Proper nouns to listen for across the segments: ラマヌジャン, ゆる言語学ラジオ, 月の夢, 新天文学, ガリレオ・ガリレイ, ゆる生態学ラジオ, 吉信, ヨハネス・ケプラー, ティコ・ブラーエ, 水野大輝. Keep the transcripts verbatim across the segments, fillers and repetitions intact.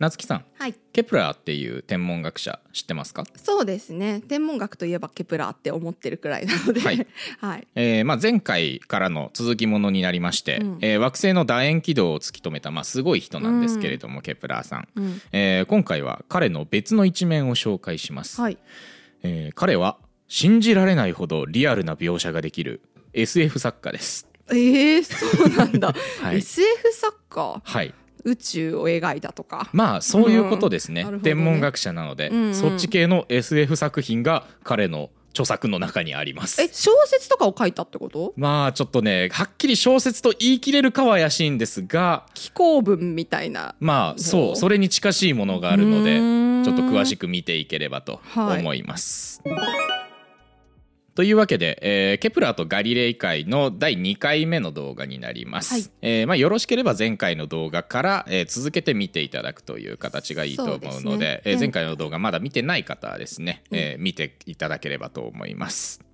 夏木さん、はい、ケプラーっていう天文学者知ってますか？そうですね、天文学といえばケプラーって思ってるくらいなので、はいはい、えーまあ、前回からの続きものになりまして、うん、えー、惑星の楕円軌道を突き止めた、まあ、すごい人なんですけれども、うん、ケプラーさん、うん、えー、今回は彼の別の一面を紹介します、はい、えー、彼は信じられないほどリアルな描写ができる エスエフ 作家です。えー、そうなんだ、はい、エスエフ 作家、はい、宇宙を描いたとか、まあそういうことです ね,、うん、ね天文学者なので、うんうん、そっち系の エスエフ 作品が彼の著作の中にあります。え、小説とかを書いたってこと？まあちょっとね、はっきり小説と言い切れるかは怪しいんですが、紀行文みたいな、まあそう、それに近しいものがあるので、ちょっと詳しく見ていければと思います、はい。というわけで、えー、ケプラーとガリレイ会のだいにかいめの動画になります、はい、えーまあ、よろしければ前回の動画から、えー、続けて見ていただくという形がいいと思うの で, うで、ね、えー、前回の動画まだ見てない方はですね、うん、えー、見ていただければと思います、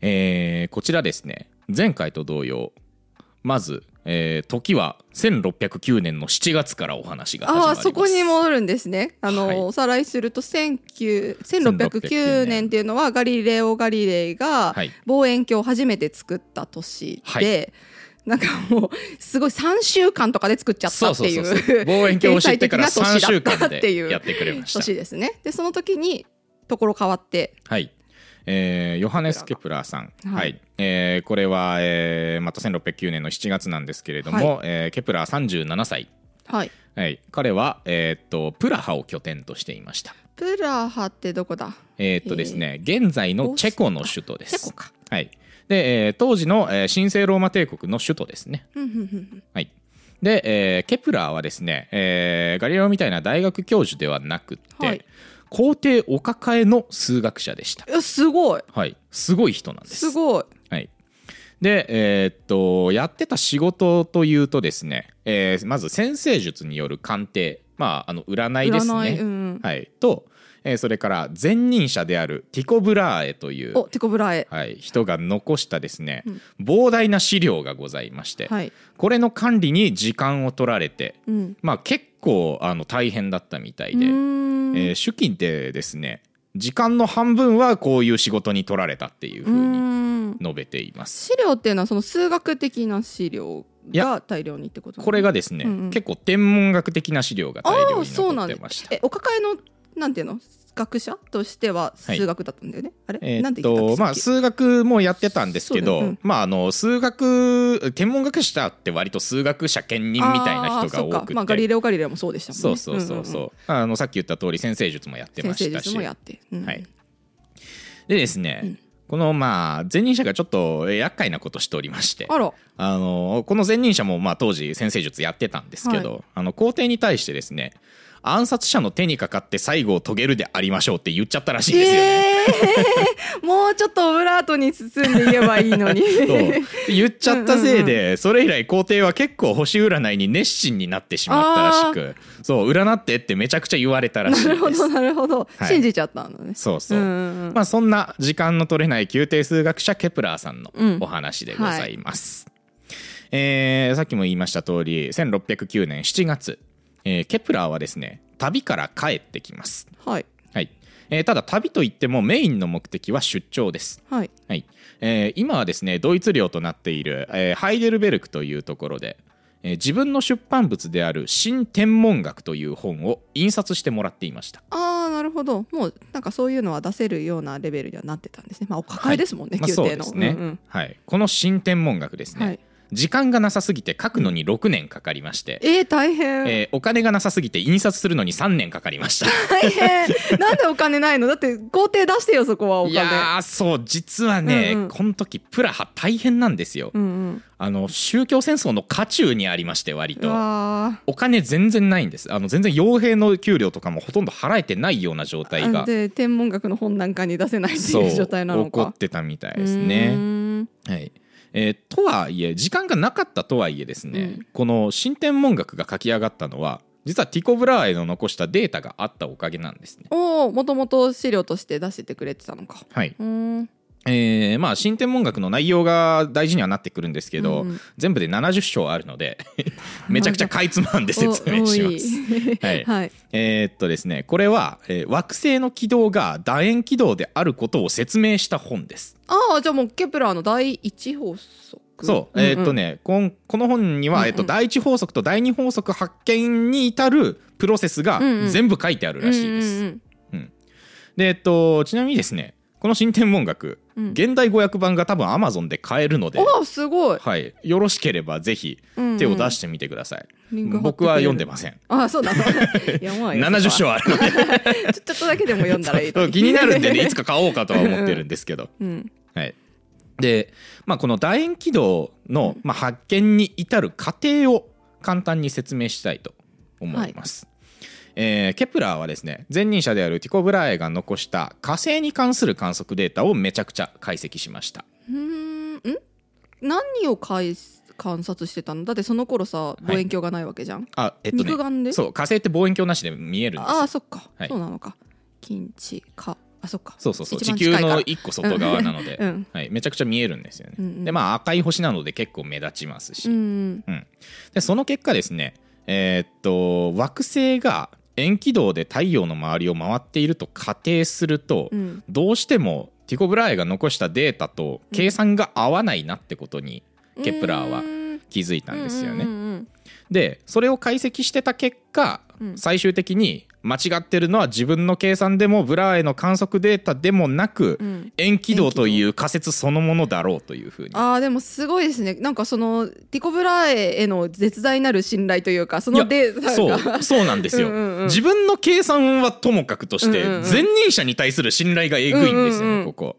えー、こちらですね、前回と同様、まず、えー、時はせんろっぴゃくきゅうねんのしちがつからお話が始まります。あ、そこに戻るんですね。あの、はい、おさらいするとせんろっぴゃくきゅうねんっていうのはガリレオ・ガリレイが望遠鏡を初めて作った年で、はい、なんかもうすごいさんしゅうかんとかで作っちゃったっていう、そうそうそうそう、望遠鏡を知ってからさんしゅうかんでやってくれました年ですね。でその時にところ変わって、はい、えー、ヨハネス・ケプラーさん、はい、はい、えー、これは、えー、またせんろっぴゃくきゅうねんのしちがつなんですけれども、はい、えー、ケプラーさんじゅうななさい、はいはい、彼は、えー、っとプラハを拠点としていました。プラハってどこだ？えー、っとですね、えー、現在のチェコの首都です。チェコか、はい。で、えー、当時の、えー、神聖ローマ帝国の首都ですねはい。で、えー、ケプラーはですね、えー、ガリレオみたいな大学教授ではなくって、はい、皇帝お抱えの数学者でした。いや、すごい、はい、すごい人なんです。すごい、はい。で、えー、っとやってた仕事というとですね、えー、まず占星術による鑑定、まあ、あの占いですね、うん、はい、と、えー、それから前任者であるティコ・ブラーエというおティコ・ブラーエ、はい、人が残したですね、うん、膨大な資料がございまして、はい、これの管理に時間を取られて、うん、まあ、結構あの大変だったみたいで、えー、手記でですね、時間の半分はこういう仕事に取られたっていうふうに述べています。資料っていうのはその数学的な資料が大量にってことなんですか？これがですね、うんうん、結構天文学的な資料が大量に残ってました。え、お抱えのなんていうの、学者としては数学だったんだよね、はい、あれ、えー、なんて言ったっけ、まあ、数学もやってたんですけど、うん、まあ、あの数学天文学者って割と数学者兼任みたいな人が多くて、まあ、ガリレオガリレオもそうでしたもんね。そうそうそうそう、うんうん、あのさっき言った通り占星術もやってましたし、占星術もやって、うん、はい、でですね、うん、このまあ前任者がちょっと厄介なことしておりまして、あら、あのこの前任者もまあ当時占星術やってたんですけど、はい、あの皇帝に対してですね、暗殺者の手にかかって最後を遂げるでありましょうって言っちゃったらしいんですよね、えー、もうちょっとオブラートに包んで言えばいいのに言っちゃったせいで、うんうんうん、それ以来皇帝は結構星占いに熱心になってしまったらしく、そう、占ってってめちゃくちゃ言われたらしいです。なるほどなるほど、はい、信じちゃったのね。そうそう、うんうん、まあ、そんな時間の取れない宮廷数学者ケプラーさんのお話でございます、うん、はい、えー、さっきも言いました通りせんろっぴゃくきゅうねんしちがつ、えー、ケプラーはですね、旅から帰ってきます、はいはい、えー、ただ旅といってもメインの目的は出張です、はいはい、えー、今はですねドイツ領となっている、えー、ハイデルベルクというところで、えー、自分の出版物である新天文学という本を印刷してもらっていました。あー、なるほど、もうなんかそういうのは出せるようなレベルにはなってたんですね。まあお抱えですもんね、宮廷の。この新天文学ですね、はい、時間がなさすぎて書くのにろくねんかかりまして、えー、大変、えー、お金がなさすぎて印刷するのにさんねんかかりました。大変、なんでお金ないの？だって豪邸出してよ、そこはお金。いや、そう、実はね、うんうん、この時プラハ大変なんですよ、うんうん、あの宗教戦争の渦中にありまして、割とお金全然ないんです。あの全然傭兵の給料とかもほとんど払えてないような状態がで、天文学の本なんかに出せないっていう状態なのか、怒ってたみたいですね。はい、えー、とはいえ時間がなかったとはいえですね、うん、この新天文学が書き上がったのは実はティコ・ブラーエの残したデータがあったおかげなんですね。おお、もともと資料として出してくれてたのか。はい、うん、えーまあ、新天文学の内容が大事にはなってくるんですけど、うん、全部でななじゅっしょうあるのでめちゃくちゃかいつまんで説明しますはい、はい、えー、っとですねこれは、えー、惑星の軌道が楕円軌道であることを説明した本です。ああ、じゃあもうケプラーの第一法則。そう、えーっとね、うんうん、こ, この本には、うんうん、えー、っと第一法則と第二法則発見に至るプロセスが全部書いてあるらしいです。で、えー、っとちなみにですね、この新天文学、うん、現代語訳版が多分 Amazon で買えるので、おー、すごい、はい、よろしければぜひ手を出してみてください、うんうん、僕は読んでません。あ、そうなのやばいよななじゅっ章あるのでち, ょちょっとだけでも読んだらいい気になるんでね、いつか買おうかとは思ってるんですけど、うん、はい。で、まあ、この楕円軌道の、まあ、発見に至る過程を簡単に説明したいと思います、はい。えー、ケプラーはですね、前任者であるティコ・ブラエが残した火星に関する観測データをめちゃくちゃ解析しました。うーんん何を解観察してたのだって、その頃さ望遠鏡がないわけじゃん、はい。あ、えっとね、肉眼で、そう、火星って望遠鏡なしで見えるんですよ。あ、そっか、はい、そうなのか。近地か、あ、そっか、そうそうそう、地球の一個外側なので、うんはい、めちゃくちゃ見えるんですよね、うんうん。で、まあ、赤い星なので結構目立ちますし、うん、うん、でその結果ですね、えー、っと惑星が円軌道で太陽の周りを回っていると仮定すると、うん、どうしてもティコ・ブラエが残したデータと計算が合わないなってことにケプラーは気づいたんですよね、うんうんうんうん。でそれを解析してた結果、うん、最終的に間違ってるのは自分の計算でもブラエの観測データでもなく、うん、円軌道という仮説そのものだろうというふうに。あー、でもすごいですね。なんかそのティコ・ブラエへの絶大なる信頼というか、そのデータがそう、そうなんですようんうん、うん、自分の計算はともかくとして、うんうんうん、前任者に対する信頼がえぐいんですよね、うんうんうん、ここ。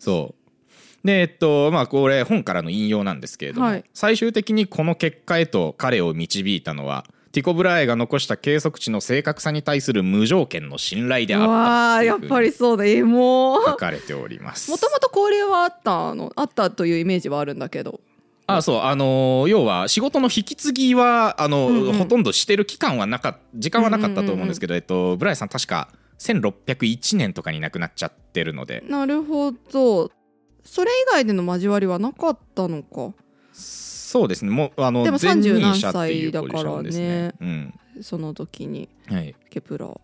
そうで、えっとまあ、これ本からの引用なんですけれども、はい、最終的にこの結果へと彼を導いたのはティコ・ブラエが残した計測値の正確さに対する無条件の信頼であった。わー、やっぱりそうだ、エモー。書かれております。もともと交流はあったの、あったというイメージはあるんだけど。ああ、そう、あのー、要は仕事の引き継ぎはあの、うんうん、ほとんどしてる期間はなか時間はなかったと思うんですけど、うんうんうんうん、えっと、ブラエさん確かせんろっぴゃくいちねんとかに亡くなっちゃってるので。なるほど。それ以外での交わりはなかったのか。そうですね、もうあのでもさんじゅうなんさいだからね、うん、その時に、はい、ケプラー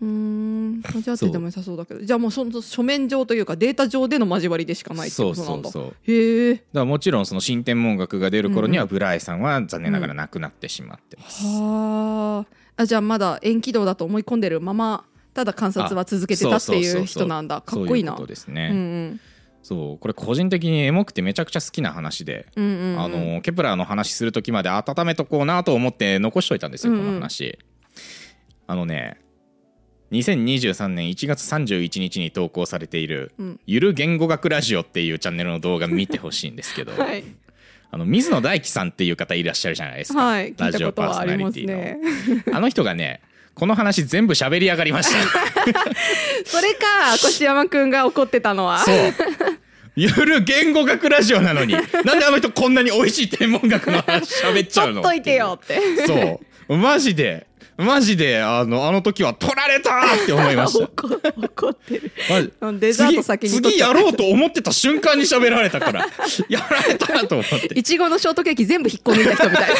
うーん交わってても良さそうだけどじゃあもうその書面上というかデータ上での交わりでしかないってことなんだ。そうそうそう。へえ。だからもちろんその新天文学が出る頃にはブラエさんは残念ながら亡くなってしまってます、うんうん、はあ。じゃあまだ円軌道だと思い込んでるままただ観察は続けてたっていう人なんだ。そうそうそうそう、かっこいいな。そういうことですね、うんうん。そう、これ個人的にエモくてめちゃくちゃ好きな話で、うんうんうん、あのケプラーの話する時まで温めとこうなと思って残しといたんですよ、うんうん、この話。あのね、にせんにじゅうさんねんいちがつさんじゅういちにちに投稿されている、うん、ゆる言語学ラジオっていうチャンネルの動画見てほしいんですけど、はい、あの水野大輝さんっていう方いらっしゃるじゃないですか、はい、ラジオパーソナリティの あ, あの人がねこの話全部喋り上がりましたそれか越山くんが怒ってたのはそうゆる言語学ラジオなのになんであの人こんなに美味しい天文学の話喋っちゃうの取っといてよってそうマジでマジであの、あの時は取られたって思いました怒ってるデザート先に取っちゃう 次, 次やろうと思ってた瞬間に喋られたからやられたと思っていちごのショートケーキ全部引っこ抜いた人みたいな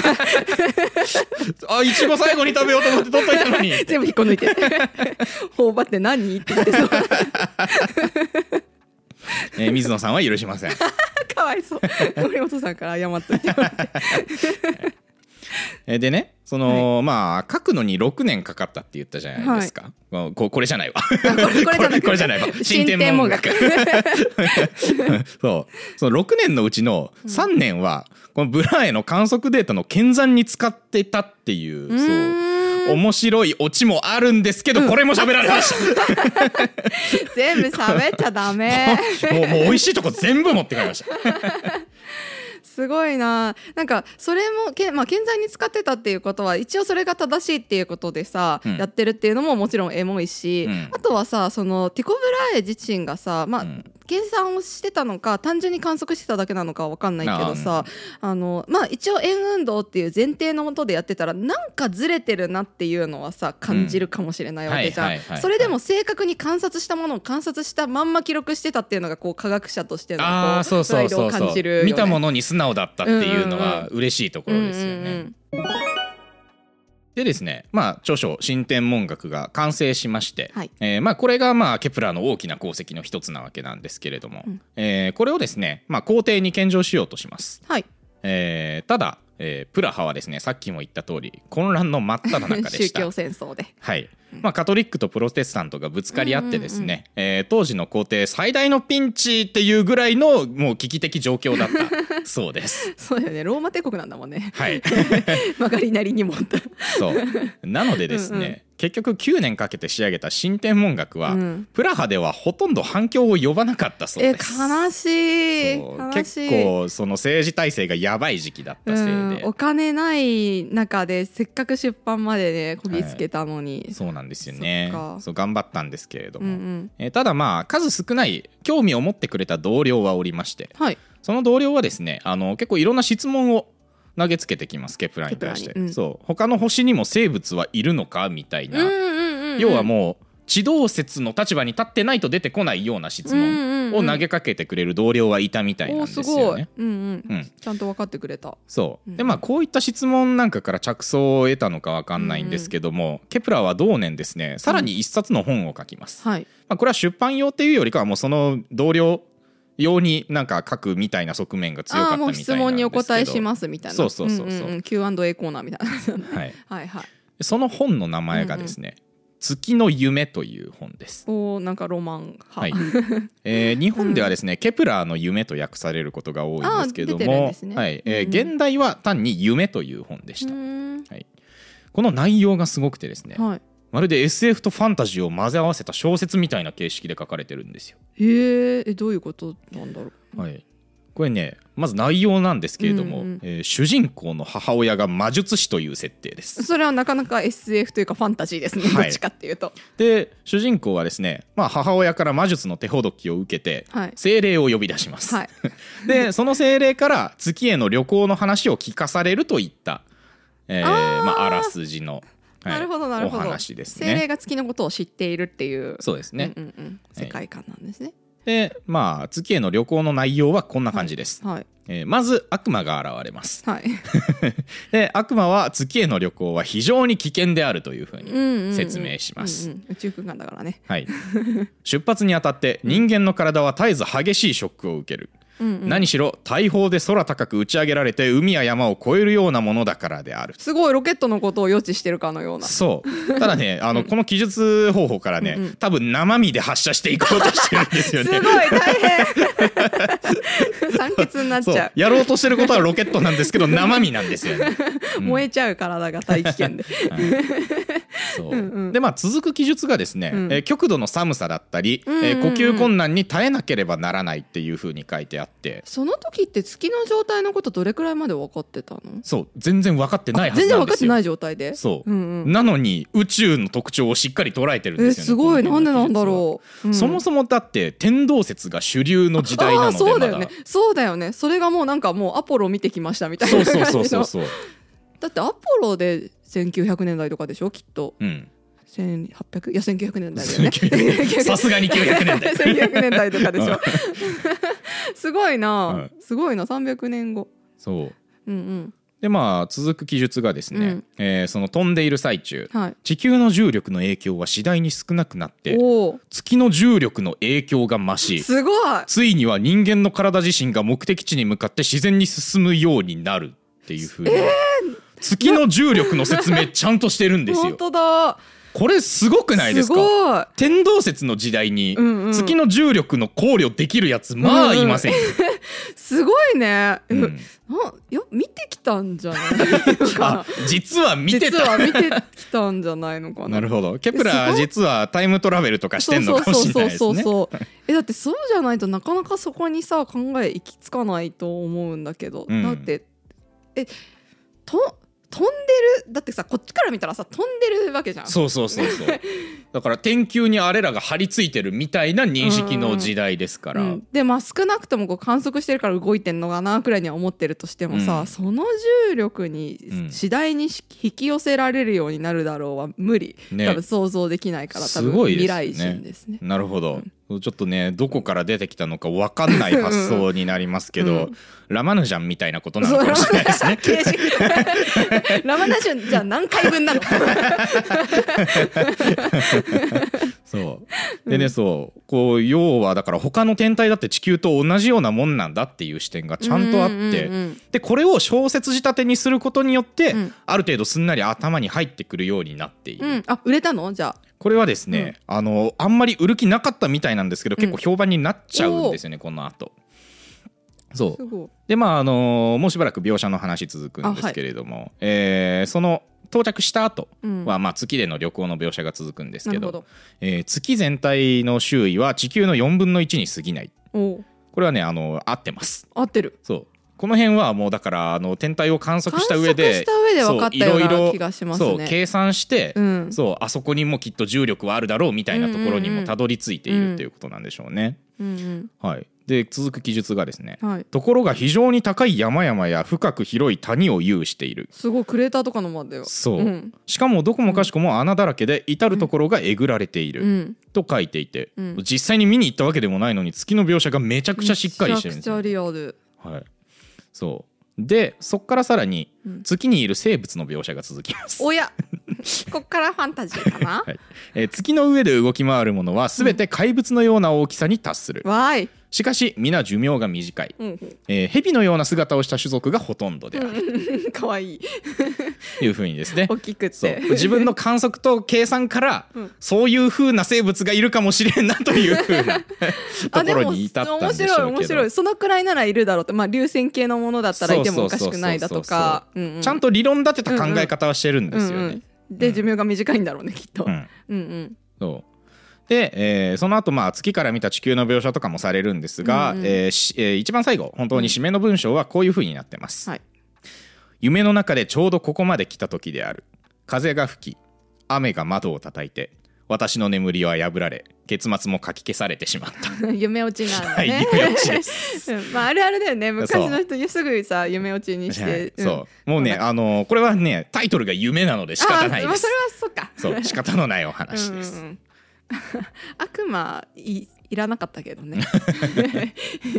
あ、いちご最後に食べようと思って取っといたのに全部引っこ抜いて頬張って何って言ってそうえー、水野さんは許しませんかわいそう森本さんから謝っといてもらってでね、その、はい、まあ書くのにろくねんかかったって言ったじゃないですか、はい。こ, これじゃないわこれじゃないわ新天文学そう、そのろくねんのうちのさんねんはこのブラエの観測データの検算に使ってたってい う, うそう面白いオチもあるんですけど、うん、これも喋られました全部喋っちゃダメもう、もう美味しいとこ全部持って帰りましたすごいな。なんかそれもけ、まあ、健在に使ってたっていうことは一応それが正しいっていうことでさ、うん、やってるっていうのももちろんエモいし、うん、あとはさそのティコ・ブラエ自身がさ、まあうん、計算をしてたのか単純に観測してただけなのか分かんないけどさ、あの、まあ、一応円運動っていう前提のもとでやってたらなんかずれてるなっていうのはさ感じるかもしれないわけじゃん。それでも正確に観察したものを観察したまんま記録してたっていうのがこう科学者としてのプライドを感じるよね。見たものに素直だったっていうのが嬉しいところですよね。でですね、まあ、著書「新天文学」が完成しまして、はい、えーまあ、これがまあケプラーの大きな功績の一つなわけなんですけれども、うん、えー、これをですね、まあ、皇帝に献上しようとします、はい、えー、ただ、えー、プラハはですね、さっきも言った通り混乱の真っ只中でした。宗教戦争で、はい、まあ、カトリックとプロテスタントがぶつかり合ってですね、えー、当時の皇帝最大のピンチっていうぐらいのもう危機的状況だったそうです。そうだよね、ローマ帝国なんだもんね、はい。曲がりなりにもそうなのでですね、うん、うん、結局きゅうねんかけて仕上げた新天文学は、うん、プラハではほとんど反響を呼ばなかったそうです。え、悲しい、悲しい。結構その政治体制がやばい時期だったせいで、うん、お金ない中でせっかく出版までねこぎつけたのに、はい、そうなんですよね。そう頑張ったんですけれども、うん、うん、えー、ただまあ数少ない興味を持ってくれた同僚はおりまして、はい、その同僚はですね、あの結構いろんな質問を投げつけてきます、ケプラーに対して、うん、そう他の星にも生物はいるのかみたいな、うんうんうんうん、要はもう地動説の立場に立ってないと出てこないような質問を投げかけてくれる同僚はいたみたいなんですよね、うんうんうん、ちゃんと分かってくれたそう、うん、でまあこういった質問なんかから着想を得たのか分かんないんですけども、うんうん、ケプラーは同年ですね、さらに一冊の本を書きます、うん、はい、まあ、これは出版用っていうよりかはもうその同僚用になんか書くみたいな側面が強かったみたいなんですけど、あーもう質問にお答えしますみたいな、そうそうそうそう、うんうん、キューアンドエー コーナーみたいな、はい、はいはい、その本の名前がですね、うんうん、月の夢という本です。おー、なんかロマン派、はい、えー、日本ではですね、うん、ケプラーの夢と訳されることが多いんですけども、あ、出てるんですね、はい、えー、現代は単に夢という本でした。うん、はい、この内容がすごくてですね、はい、まるで エスエフ とファンタジーを混ぜ合わせた小説みたいな形式で書かれてるんですよ。へえ、どういうことなんだろう、はい、これね、まず内容なんですけれども、うんうん、えー、主人公の母親が魔術師という設定です。それはなかなか エスエフ というかファンタジーですね、はい、どっちかっていうと。で、主人公はですね、まあ、母親から魔術の手ほどきを受けて、はい、精霊を呼び出します、はい、でその精霊から月への旅行の話を聞かされるといった、えー、あ、まあ、あらすじの、はい、なるほどなるほど、お話ですね。精霊が月のことを知っているっていう、そうですね、うんうんうん、世界観なんですね、はい、でまあ、月への旅行の内容はこんな感じです、はいはい、えー、まず悪魔が現れます、はい、で悪魔は月への旅行は非常に危険であるというふうに説明します、うんうんうんうん、宇宙空間だからね、はい、出発にあたって人間の体は絶えず激しいショックを受ける、うんうん、何しろ大砲で空高く打ち上げられて海や山を越えるようなものだからである。すごいロケットのことを予知してるかのような。そうただね、あの、うん、この記述方法からね、うんうん、多分生身で発射していこうとしてるんですよね。すごい大変酸欠になっちゃ う, うやろうとしてることはロケットなんですけど生身なんですよね、うん、燃えちゃう体が大危険で、はい、そう、うんうん、でまあ続く記述がですね、うん、えー、極度の寒さだったり、うんうんうん、えー、呼吸困難に耐えなければならないっていう風に書いてある。その時って月の状態のことどれくらいまで分かってたの？そう全然分かってないはずなんですよ。全然分かってない状態で、そう、うんうん、なのに宇宙の特徴をしっかり捉えてるんですよね。え、すごい、なんでなんだろう、うん、そもそもだって天動説が主流の時代なので。ああ、そうだよね、まだ、そうだよね、それがもうなんかもうアポロ見てきましたみたいな感じの。そうそうそうそうそうだってアポロでせんきゅうひゃくねんだいとかでしょきっと、うん、せんはっぴゃく？ いやせんきゅうひゃくねんだいだよね。さすがにきゅうひゃくねんだいせんきゅうひゃくねんだいとかでしょすごいな、うん、すごいな、さんびゃくねんご。そう、うんうん、でまあ続く記述がですね、うん、えー、その飛んでいる最中、はい、地球の重力の影響は次第に少なくなって月の重力の影響が増し、すごい、ついには人間の体自身が目的地に向かって自然に進むようになるっていうふうに、えー、月の重力の説明ちゃんとしてるんですよ。本当だ、これすごくないですか。すごい、天動説の時代に月の重力の考慮できるやつ、うんうん、まあいません、うんうん、すごいね、うん、いや見てきたんじゃないのか実は見てた、実は見てきたんじゃないのかな。なるほど、ケプラー実はタイムトラベルとかしてんのかもしれないですね。だってそうじゃないとなかなかそこにさ考え行き着かないと思うんだけど、うん、だってえと飛んでる、だってさこっちから見たらさ飛んでるわけじゃん。そうそうそうそうだから天球にあれらが張り付いてるみたいな認識の時代ですから、うんうん、でまあ少なくともこう観測してるから動いてんのかなくらいには思ってるとしてもさ、うん、その重力に次第に引き寄せられるようになるだろうは無理、ね、多分想像できないから、多分未来人ですね。なるほど、うん、ちょっとねどこから出てきたのか分かんない発想になりますけど、うん、ラマヌジャンみたいなことなのかもしれないですねラマヌジャンじゃあ何回分なのそうでね、そうこう要はだから他の天体だって地球と同じようなもんなんだっていう視点がちゃんとあって、でこれを小説仕立てにすることによって、うん、ある程度すんなり頭に入ってくるようになっている、うん、あ売れたのじゃあこれはですね、うん、あのあんまり売る気なかったみたいなんですけど、結構評判になっちゃうんですよね、うん、この後。そうでまああのもうしばらく描写の話続くんですけれども、はい、えー、その到着した後は、うん、まあ、月での旅行の描写が続くんですけ ど, ど、えー、月全体の周囲は地球のよんぶんのいちに過ぎない。おこれはねあの合ってます。合ってる。そうこの辺はもうだからあの天体を観測した上でいろいろ計算して、うん、そうあそこにもきっと重力はあるだろうみたいなところにもたどり着いているということなんでしょうね、うんうん、はい。で続く記述がですね、はい、ところが非常に高い山々や深く広い谷を有している。すごいクレーターとかのまでよ。そう、うん、しかもどこもかしこも穴だらけで至る所がえぐられている、うん、と書いていて、うん、実際に見に行ったわけでもないのに月の描写がめちゃくちゃしっかりしてるんですよ。めちゃくちゃリアル、はい。そうでそっからさらに月にいる生物の描写が続きます、うん、おやこっからファンタジーかな、はい、えー、月の上で動き回るものは全て怪物のような大きさに達する、うん、しかし皆寿命が短い、うん、えー、蛇のような姿をした種族がほとんどである。かわいいいう風にですね大きくてそう自分の観測と計算から、うん、そういう風な生物がいるかもしれんなという風なところに至ったんでしょうけど、面白い面白い。そのくらいならいるだろうと、まあ、流線系のものだったらいてもおかしくないだとか、ちゃんと理論立てた考え方はしてるんですよね、うんうんうん、で寿命が短いんだろうねきっと、うんうんうん、そうで、えー、その後、まあ月から見た地球の描写とかもされるんですが、うんうん、えーえー、一番最後本当に締めの文章はこういう風になってます、うん、はい。夢の中でちょうどここまで来た時である。風が吹き、雨が窓を叩いて、私の眠りは破られ、結末もかき消されてしまった。夢落ちなんだね。はい、夢落ちです。まあ、あるあるだよね。昔の人すぐさ夢落ちにして、うん、そうもうね、あのー、これはねタイトルが夢なので仕方ないです。あ、まあ、それはそっか。そう仕方のないお話です。うんうん、悪魔い。いらなかったけどね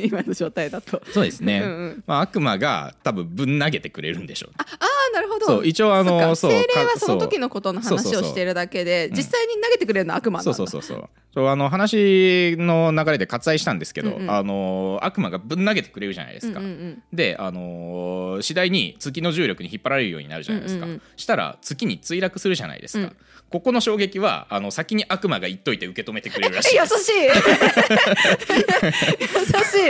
今の状態だとそうですね、うんうん、まあ、悪魔が多分ぶん投げてくれるんでしょう、ね、ああなるほど。そう一応あのそう精霊はその時のことの話をしてるだけで、そうそうそう、実際に投げてくれるのは悪魔なんだ、うん、そうそうそうそうそうあの話の流れで割愛したんですけど、うんうん、あの悪魔がぶん投げてくれるじゃないですか、うんうんうん、であの次第に月の重力に引っ張られるようになるじゃないですか、うんうんうん、したら月に墜落するじゃないですか、うん、ここの衝撃はあの先に悪魔が言っといて受け止めてくれるらしいです。優しい優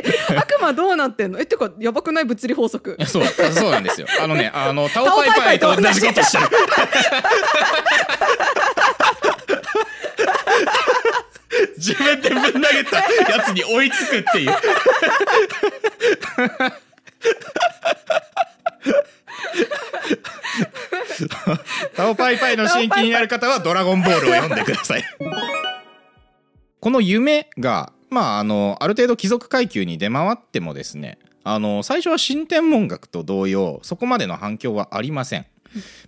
しい。悪魔どうなってんの？えってかやばくない物理法則。いや そ, うそうなんですよ。あのねあのタオパイパイと同じことしてる。自分でぶん投げたやつに追いつくっていう。タオパイパイのシーン気になる方はドラゴンボールを読んでください。この夢が、まあ、あのある程度貴族階級に出回ってもですね、あの最初は新天文学と同様そこまでの反響はありません。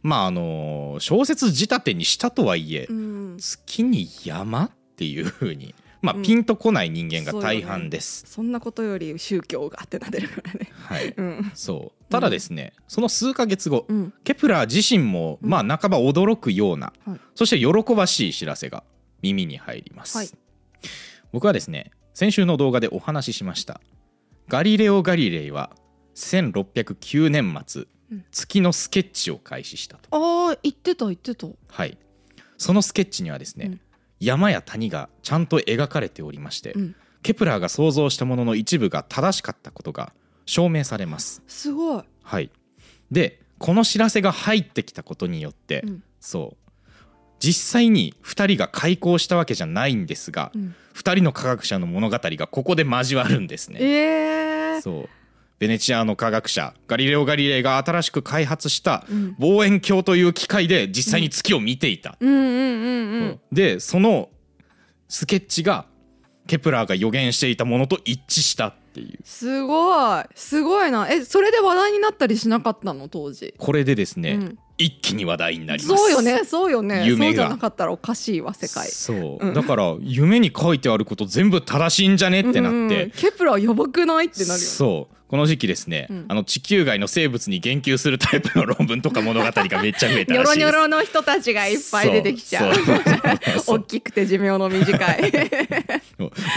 まああの小説仕立てにしたとはいえ、うん、月に山っていう風に、まあ、ピンとこない人間が大半です、うん、 そ, うね、そんなことより宗教がってなってるからね、はい、うん、そうただですね、うん、その数ヶ月後、うん、ケプラー自身も、まあ、半ば驚くような、うんはい、そして喜ばしい知らせが耳に入ります、はい。僕はですね先週の動画でお話ししましたガリレオ・ガリレイはせんろっぴゃくきゅうねんまつ、うん、月のスケッチを開始したと。ああ言ってた言ってた、はい、そのスケッチにはですね、うん、山や谷がちゃんと描かれておりまして、うん、ケプラーが想像したものの一部が正しかったことが証明されます。すごい、はい、でこの知らせが入ってきたことによって、うん、そう実際にふたりが開講したわけじゃないんですが、うん、ふたりの科学者の物語がここで交わるんですね、えー、そうベネチアの科学者ガリレオ・ガリレイが新しく開発した望遠鏡という機械で実際に月を見ていた。でそのスケッチがケプラーが予言していたものと一致したっていう。すごいすごいな。えそれで話題になったりしなかったの当時。これでですね、うん、一気に話題になります。そうよねそうよね。夢がそうじゃなかったらおかしいわ世界。そう、うん、だから夢に書いてあること全部正しいんじゃねってなって、うんうん、ケプラーやばくないってなるよね。そうこの時期ですね、うん、あの地球外の生物に言及するタイプの論文とか物語がめっちゃ増えたらしいです。ニョロニョロの人たちがいっぱい出てきちゃう。大きくて寿命の短い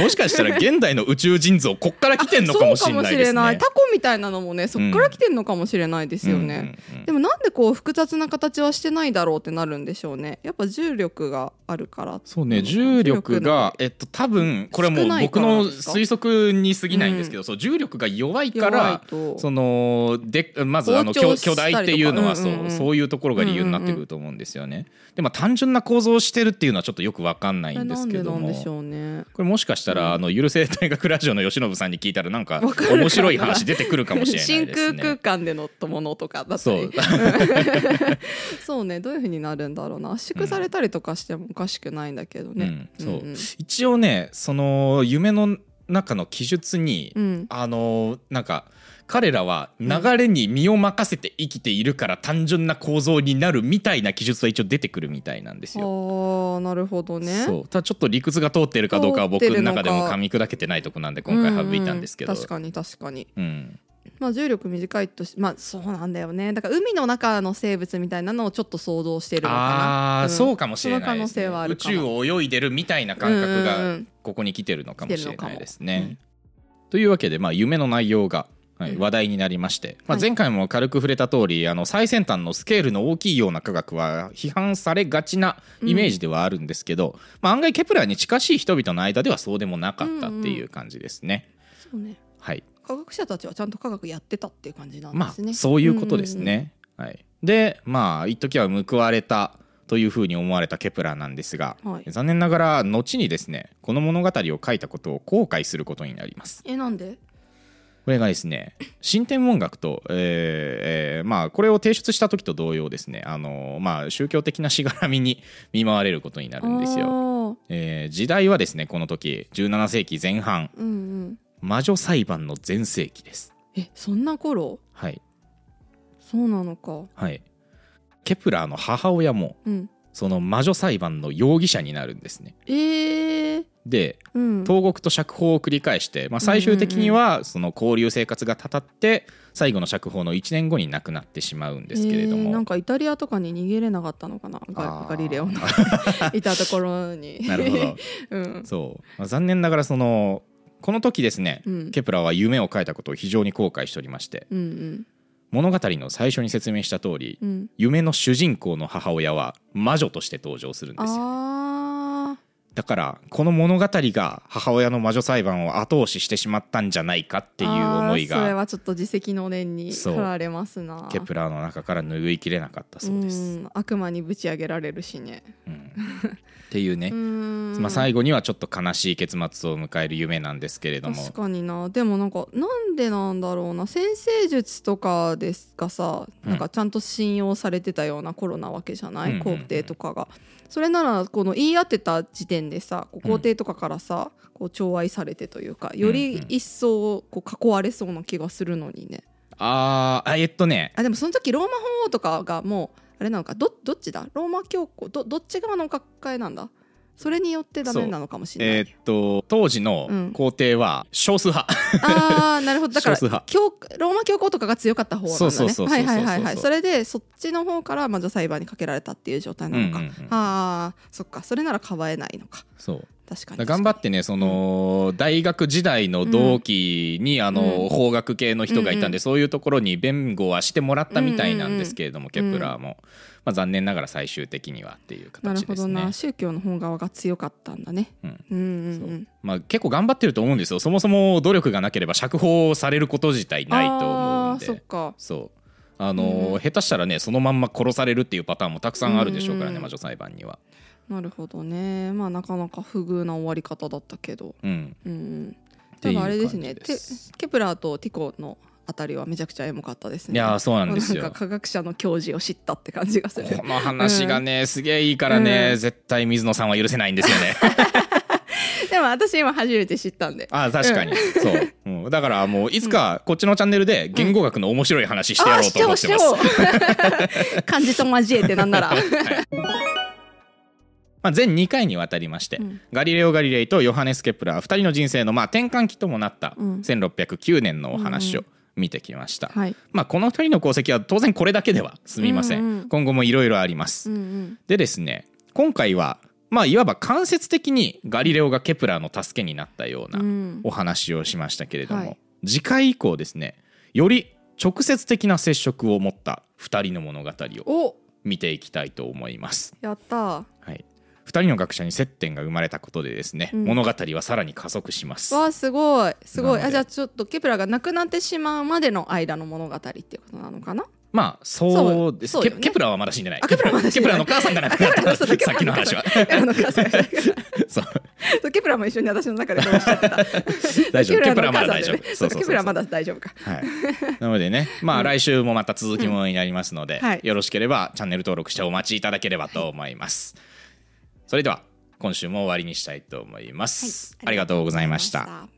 もしかしたら現代の宇宙人像こっから来てんのかもしれないですね。そうかもしれない。タコみたいなのもねそっから来てんのかもしれないですよね、うん、でもなんでこう複雑な形はしてないだろうってなるんでしょうね。やっぱ重力があるから。そうね重力が、えっと、多分これはもう僕の推測に過ぎないんですけど、うん、そう重力が弱いからそのでまずあの 巨, 巨大っていうのはそう、うんうん、そういうところが理由になってくると思うんですよね、うんうんうん、でまあ単純な構造をしてるっていうのはちょっとよく分かんないんですけども、なんでなんでしょうね、これもしかしたら、うん、あのゆる生態学ラジオの吉信さんに聞いたらなんか面白い話出てくるかもしれないですね。真空空間でのものとかだったりそうそうねどういう風になるんだろうな。圧縮されたりとかしてもおかしくないんだけどね、うんうん、そう、うんうん、一応ねその夢の中の記述に、うん、あのなんか彼らは流れに身を任せて生きているから単純な構造になるみたいな記述は一応出てくるみたいなんですよ。あなるほどね。そうただちょっと理屈が通ってるかどうかは僕の中でも噛み砕けてないとこなんで今回省いたんですけど、うんうん、確かに確かに、うんまあ、重力短いとし、まあ、そうなんだよね。だから海の中の生物みたいなのをちょっと想像してるのかな。あ、うん、そうかもしれないですね。その可能性はあるかな。宇宙を泳いでるみたいな感覚がここに来てるのかもしれないですね、うん、というわけで、まあ、夢の内容が、はい、話題になりまして、まあ、前回も軽く触れた通り、はい、あの最先端のスケールの大きいような科学は批判されがちなイメージではあるんですけど、うんまあ、案外ケプラーに近しい人々の間ではそうでもなかったっていう感じですね、うんうん、そうねはい科学者たちはちゃんと科学やってたっていう感じなんですね、まあ、そういうことですね、うんうんうんはい、でまあ一時は報われたというふうに思われたケプラーなんですが、はい、残念ながら後にですねこの物語を書いたことを後悔することになります。えなんでこれがですね新天文学と、えーえーまあ、これを提出した時と同様ですねあの、まあ、宗教的なしがらみに見舞われることになるんですよ、えー、時代はですねこの時じゅうななせいきぜん半、うんうん魔女裁判の全盛期です。えそんな頃はいそうなのかはいケプラーの母親も、うん、その魔女裁判の容疑者になるんですね。えー、で、うん、投獄と釈放を繰り返して、まあ、最終的にはその交流生活がたたって最後の釈放のいちねんごに亡くなってしまうんですけれども、えー、なんかイタリアとかに逃げれなかったのかなガリレオのいたところになるほど、うんそうまあ、残念ながらそのこの時ですね、うん、ケプラーは夢を描いたことを非常に後悔しておりまして、うんうん、物語の最初に説明した通り、うん、夢の主人公の母親は魔女として登場するんですよね。あだからこの物語が母親の魔女裁判を後押ししてしまったんじゃないかっていう思いがそれはちょっと自責の念に駆られますな。ケプラーの中から拭いきれなかったそうです。うん悪魔にぶち上げられるしね、うんっていうねうんまあ、最後にはちょっと悲しい結末を迎える夢なんですけれども。確かにな。でもなんかなんでなんだろうな先生術とかですがさ、うん、なんかちゃんと信用されてたような頃なわけじゃない、うんうんうん、皇帝とかがそれならこの言い当てた時点でさ皇帝とかからさ、うん、こう寵愛されてというかより一層こう囲われそうな気がするのにね、うんうん、ああえっとねあでもその時ローマ法王とかがもうあれなのか ど, どっちだローマ教皇 ど, どっち側の学会なんだそれによってダメなのかもしれない、えー、っと当時の皇帝は少数派、うん、あなるほどだから教ローマ教皇とかが強かった方なんだね。そうそうはいはいはいはいそれでそっちの方から魔女裁判にかけられたっていう状態なのか、うんうんうん、あそっかそれならかばえないのかそう確かに確かに頑張ってねその、うん、大学時代の同期にあの、うん、法学系の人がいたんで、うん、そういうところに弁護はしてもらったみたいなんですけれども、うんうんうん、ケプラーも、まあ、残念ながら最終的にはっていう形ですね。なるほどな宗教の本側が強かったんだね、うんうんうんうんまあ、結構頑張ってると思うんですよ。そもそも努力がなければ釈放されること自体ないと思うんであそっかそうあの、うん、下手したらねそのまんま殺されるっていうパターンもたくさんあるでしょうからね、うん、魔女裁判には。なるほどね、まあ、なかなか不遇な終わり方だったけど、うんうん、ただあれですねですケプラーとティコのあたりはめちゃくちゃエモかったですね。いやそうなんですよ。なんか科学者の教授を知ったって感じがする。この話がね、うん、すげえいいからね、うん、絶対水野さんは許せないんですよね。でも私今初めて知ったんで。ああ確かに、うん、そう、うん、だからもういつかこっちのチャンネルで言語学の面白い話してやろうと思ってます、うん、漢字と交えてなんなら、はい、まあ、全にかいにわたりまして、うん、ガリレオ・ガリレイとヨハネス・ケプラーふたりの人生のまあ転換期ともなったせんろっぴゃくきゅうねんのお話を見てきました、うんうん、はい。まあ、このふたりの功績は当然これだけでは済みません、うんうん、今後もいろいろあります、うんうん、でですね今回はまあ、いわば間接的にガリレオがケプラーの助けになったようなお話をしましたけれども、うんはい、次回以降ですねより直接的な接触を持ったふたりの物語を見ていきたいと思います。やった、はい、ふたりの学者に接点が生まれたことでですね、うん、物語はさらに加速します。わあすごいすごい。あじゃあちょっとケプラーが亡くなってしまうまでの間の物語っていうことなのかな。まあそうです。そうそう、ね、ケプラーはまだ死んでない。ケプラーの母さんが亡くなったさっきの話はそうケプラーも一緒に私の中で殺しちゃった大丈夫ケプラーまだ大丈夫ケプラーまだ大丈夫か、はい、なのでね、まあ、来週もまた続きものになりますので、うんうんはい、よろしければチャンネル登録してお待ちいただければと思います、はい、それでは今週も終わりにしたいと思います、はい、ありがとうございました。